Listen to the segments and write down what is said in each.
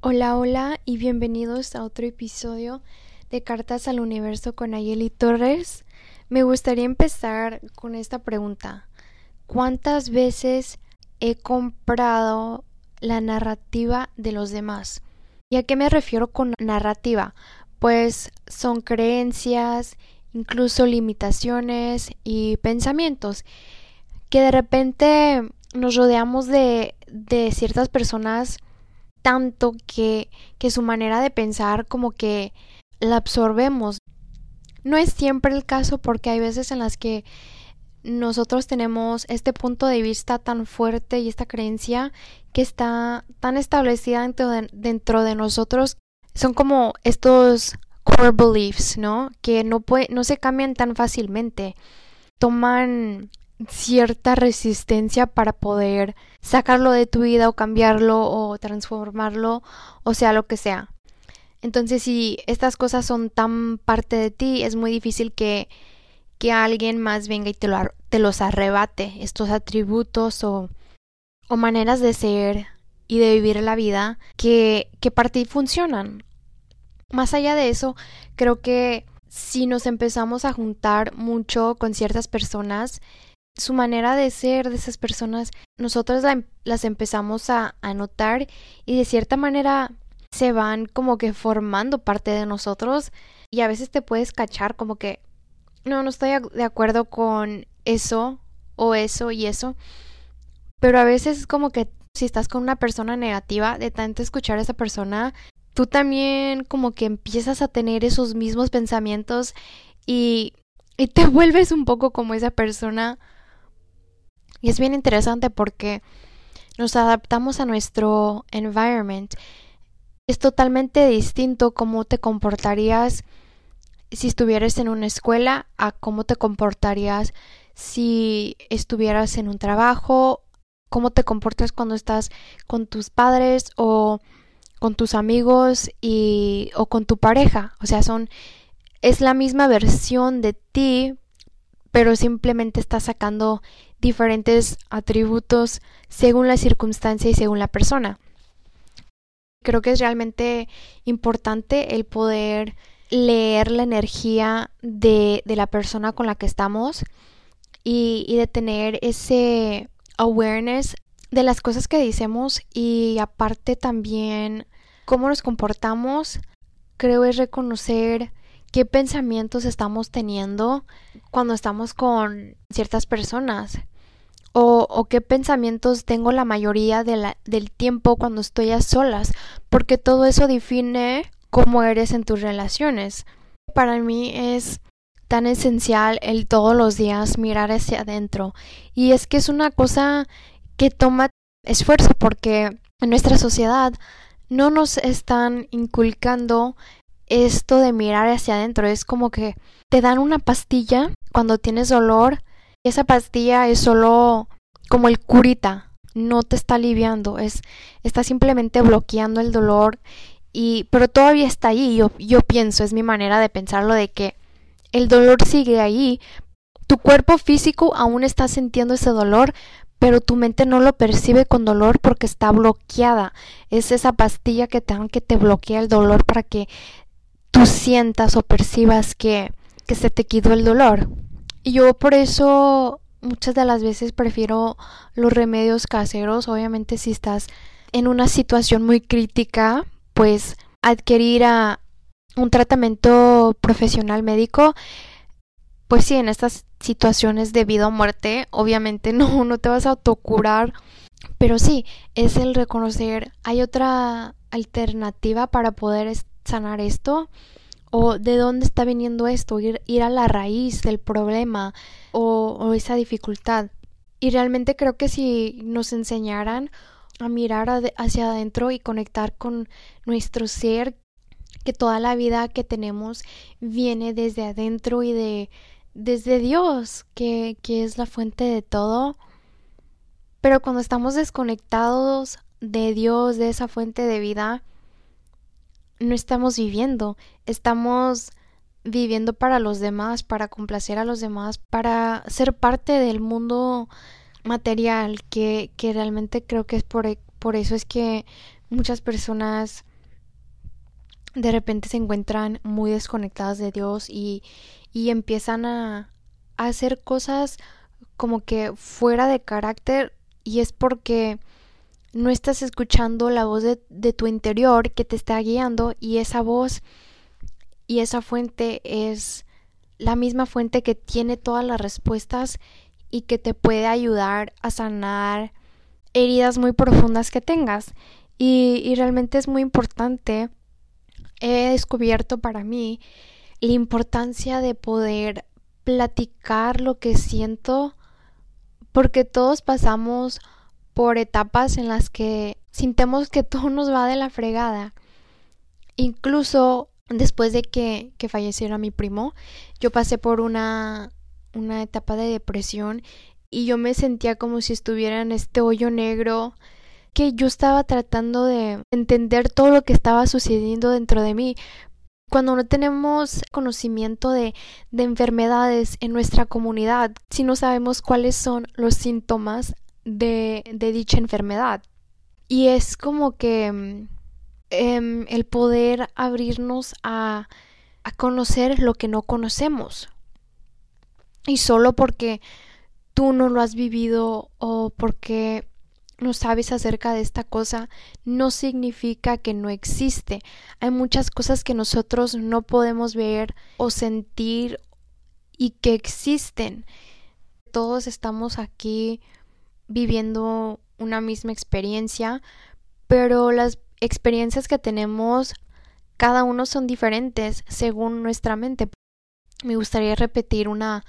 Hola, hola y bienvenidos a otro episodio de Cartas al Universo con Nayeli Torres. Me gustaría empezar con esta pregunta. ¿Cuántas veces he comprado la narrativa de los demás? ¿Y a qué me refiero con narrativa? Pues son creencias, incluso limitaciones y pensamientos que de repente nos rodeamos de ciertas personas tanto que su manera de pensar como que la absorbemos. No es siempre el caso porque hay veces en las que nosotros tenemos este punto de vista tan fuerte y esta creencia que está tan establecida dentro de nosotros. Son como estos core beliefs, ¿no? Que no se cambian tan fácilmente. Toman cierta resistencia para poder sacarlo de tu vida o cambiarlo o transformarlo, o sea, lo que sea. Entonces, si estas cosas son tan parte de ti, es muy difícil que alguien más venga y te los arrebate, estos atributos o maneras de ser y de vivir la vida que para ti funcionan. Más allá de eso, creo que si nos empezamos a juntar mucho con ciertas personas, su manera de ser de esas personas, nosotros las empezamos a notar y de cierta manera se van como que formando parte de nosotros y a veces te puedes cachar como que no estoy de acuerdo con eso o eso y eso, pero a veces es como que si estás con una persona negativa, de tanto escuchar a esa persona, tú también como que empiezas a tener esos mismos pensamientos y te vuelves un poco como esa persona. Y es bien interesante porque nos adaptamos a nuestro environment. Es totalmente distinto cómo te comportarías si estuvieras en una escuela a cómo te comportarías si estuvieras en un trabajo, cómo te comportas cuando estás con tus padres o con tus amigos o con tu pareja. O sea, es la misma versión de ti, pero simplemente estás sacando diferentes atributos según la circunstancia y según la persona. Creo que es realmente importante el poder leer la energía de la persona con la que estamos y de tener ese awareness de las cosas que decimos y aparte también cómo nos comportamos. Creo es reconocer qué pensamientos estamos teniendo cuando estamos con ciertas personas o qué pensamientos tengo la mayoría del tiempo cuando estoy a solas, porque todo eso define cómo eres en tus relaciones. Para mí es tan esencial el todos los días mirar hacia adentro, y es que es una cosa que toma esfuerzo porque en nuestra sociedad no nos están inculcando esto de mirar hacia adentro. Es como que te dan una pastilla cuando tienes dolor. Esa pastilla es solo como el curita, no te está aliviando, está simplemente bloqueando el dolor, pero todavía está ahí. Yo pienso, es mi manera de pensarlo, de que el dolor sigue ahí. Tu cuerpo físico aún está sintiendo ese dolor, pero tu mente no lo percibe con dolor porque está bloqueada. Es esa pastilla que te dan que te bloquea el dolor para que tú sientas o percibas que se te quitó el dolor. Y yo por eso muchas de las veces prefiero los remedios caseros. Obviamente si estás en una situación muy crítica, pues adquirir un tratamiento profesional médico. Pues sí, en estas situaciones de vida o muerte, obviamente no te vas a autocurar. Pero sí, es el reconocer, hay otra alternativa para poder sanar esto, o de dónde está viniendo esto, ir a la raíz del problema o esa dificultad. Y realmente creo que si nos enseñaran a mirar hacia adentro y conectar con nuestro ser, que toda la vida que tenemos viene desde adentro y desde Dios, que es la fuente de todo. Pero cuando estamos desconectados de Dios, de esa fuente de vida, no estamos viviendo, estamos viviendo para los demás, para complacer a los demás, para ser parte del mundo material, que realmente creo que es por eso es que muchas personas de repente se encuentran muy desconectadas de Dios y empiezan a hacer cosas como que fuera de carácter, y es porque no estás escuchando la voz de tu interior que te está guiando, y esa voz y esa fuente es la misma fuente que tiene todas las respuestas y que te puede ayudar a sanar heridas muy profundas que tengas. Y realmente es muy importante. He descubierto para mí la importancia de poder platicar lo que siento, porque todos pasamos por etapas en las que sintemos que todo nos va de la fregada. Incluso después de que falleciera mi primo, yo pasé por una etapa de depresión y yo me sentía como si estuviera en este hoyo negro, que yo estaba tratando de entender todo lo que estaba sucediendo dentro de mí. Cuando no tenemos conocimiento de enfermedades en nuestra comunidad, si no sabemos cuáles son los síntomas de dicha enfermedad. Y es como que el poder abrirnos a conocer lo que no conocemos. Y solo porque tú no lo has vivido o porque no sabes acerca de esta cosa, no significa que no existe. Hay muchas cosas que nosotros no podemos ver o sentir y que existen. Todos estamos aquí viviendo una misma experiencia, pero las experiencias que tenemos, cada uno son diferentes según nuestra mente. Me gustaría repetir una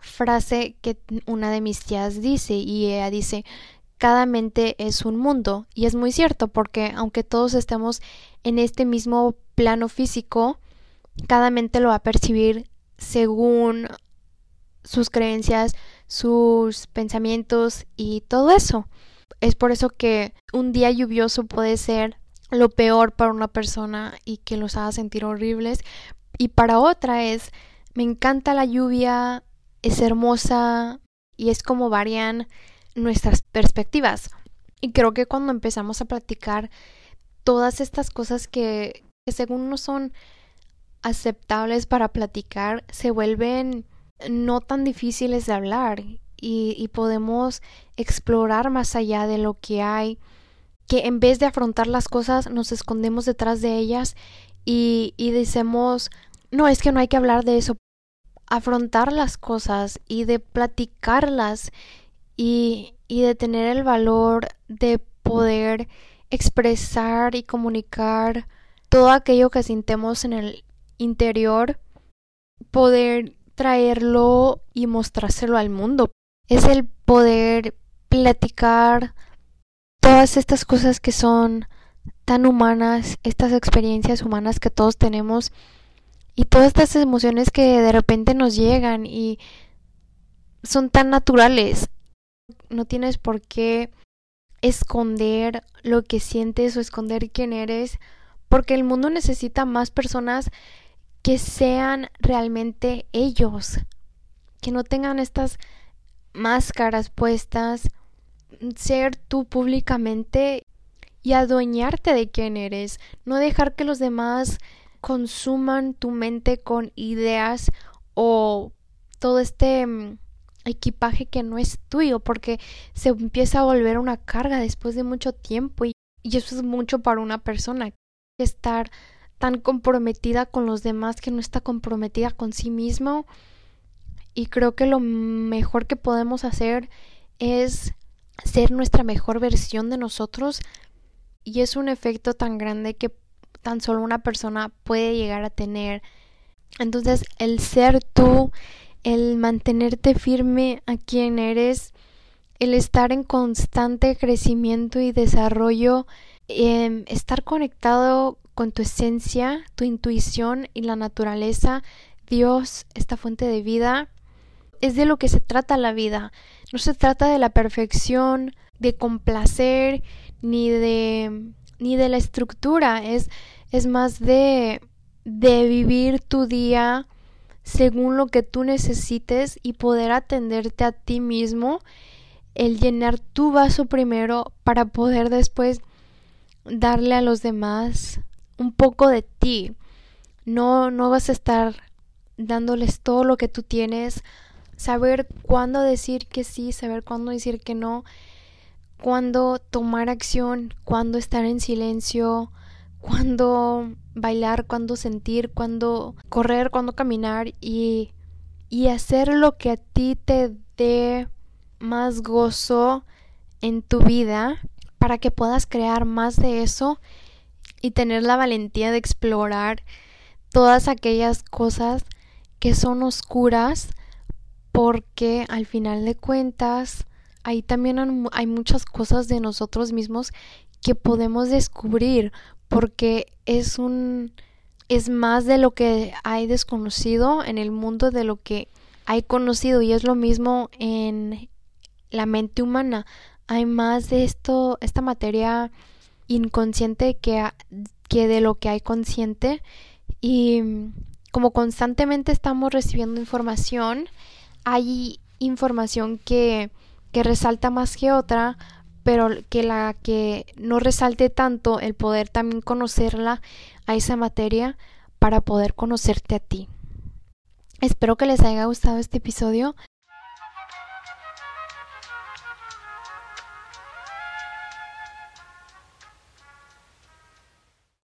frase que una de mis tías dice, y ella dice: cada mente es un mundo. Y es muy cierto, porque aunque todos estemos en este mismo plano físico, cada mente lo va a percibir según sus creencias, sus pensamientos y todo eso. Es por eso que un día lluvioso puede ser lo peor para una persona y que los haga sentir horribles, y para otra es: me encanta la lluvia, es hermosa. Y es como varían nuestras perspectivas. Y creo que cuando empezamos a platicar todas estas cosas que según no son aceptables para platicar, se vuelven no tan difíciles de hablar y podemos explorar más allá de lo que hay, que en vez de afrontar las cosas nos escondemos detrás de ellas y decimos: no, es que no hay que hablar de eso. Afrontar las cosas y de platicarlas y de tener el valor de poder expresar y comunicar todo aquello que sintemos en el interior, poder traerlo y mostrárselo al mundo. Es el poder platicar todas estas cosas que son tan humanas, estas experiencias humanas que todos tenemos y todas estas emociones que de repente nos llegan y son tan naturales. No tienes por qué esconder lo que sientes o esconder quién eres, porque el mundo necesita más personas que sean realmente ellos, que no tengan estas máscaras puestas. Ser tú públicamente y adueñarte de quién eres, no dejar que los demás consuman tu mente con ideas o todo este equipaje que no es tuyo, porque se empieza a volver una carga después de mucho tiempo, y eso es mucho para una persona, que estar tan comprometida con los demás que no está comprometida con sí misma. Y creo que lo mejor que podemos hacer es ser nuestra mejor versión de nosotros, y es un efecto tan grande que tan solo una persona puede llegar a tener. Entonces, el ser tú, el mantenerte firme a quien eres, el estar en constante crecimiento y desarrollo, estar conectado con tu esencia, tu intuición y la naturaleza, Dios, esta fuente de vida, es de lo que se trata la vida. No se trata de la perfección, de complacer, ni de la estructura, es más de vivir tu día según lo que tú necesites y poder atenderte a ti mismo, el llenar tu vaso primero para poder después darle a los demás un poco de ti. No vas a estar dándoles todo lo que tú tienes. Saber cuándo decir que sí, saber cuándo decir que no, cuándo tomar acción, cuándo estar en silencio, cuándo bailar, cuándo sentir, cuándo correr, cuándo caminar y hacer lo que a ti te dé más gozo en tu vida para que puedas crear más de eso y tener la valentía de explorar todas aquellas cosas que son oscuras, porque al final de cuentas ahí también hay muchas cosas de nosotros mismos que podemos descubrir, porque es más de lo que hay desconocido en el mundo de lo que hay conocido, y es lo mismo en la mente humana. Hay más de esta materia inconsciente que de lo que hay consciente, y como constantemente estamos recibiendo información, hay información que resalta más que otra, pero que la que no resalte tanto, el poder también conocerla a esa materia para poder conocerte a ti. Espero que les haya gustado este episodio.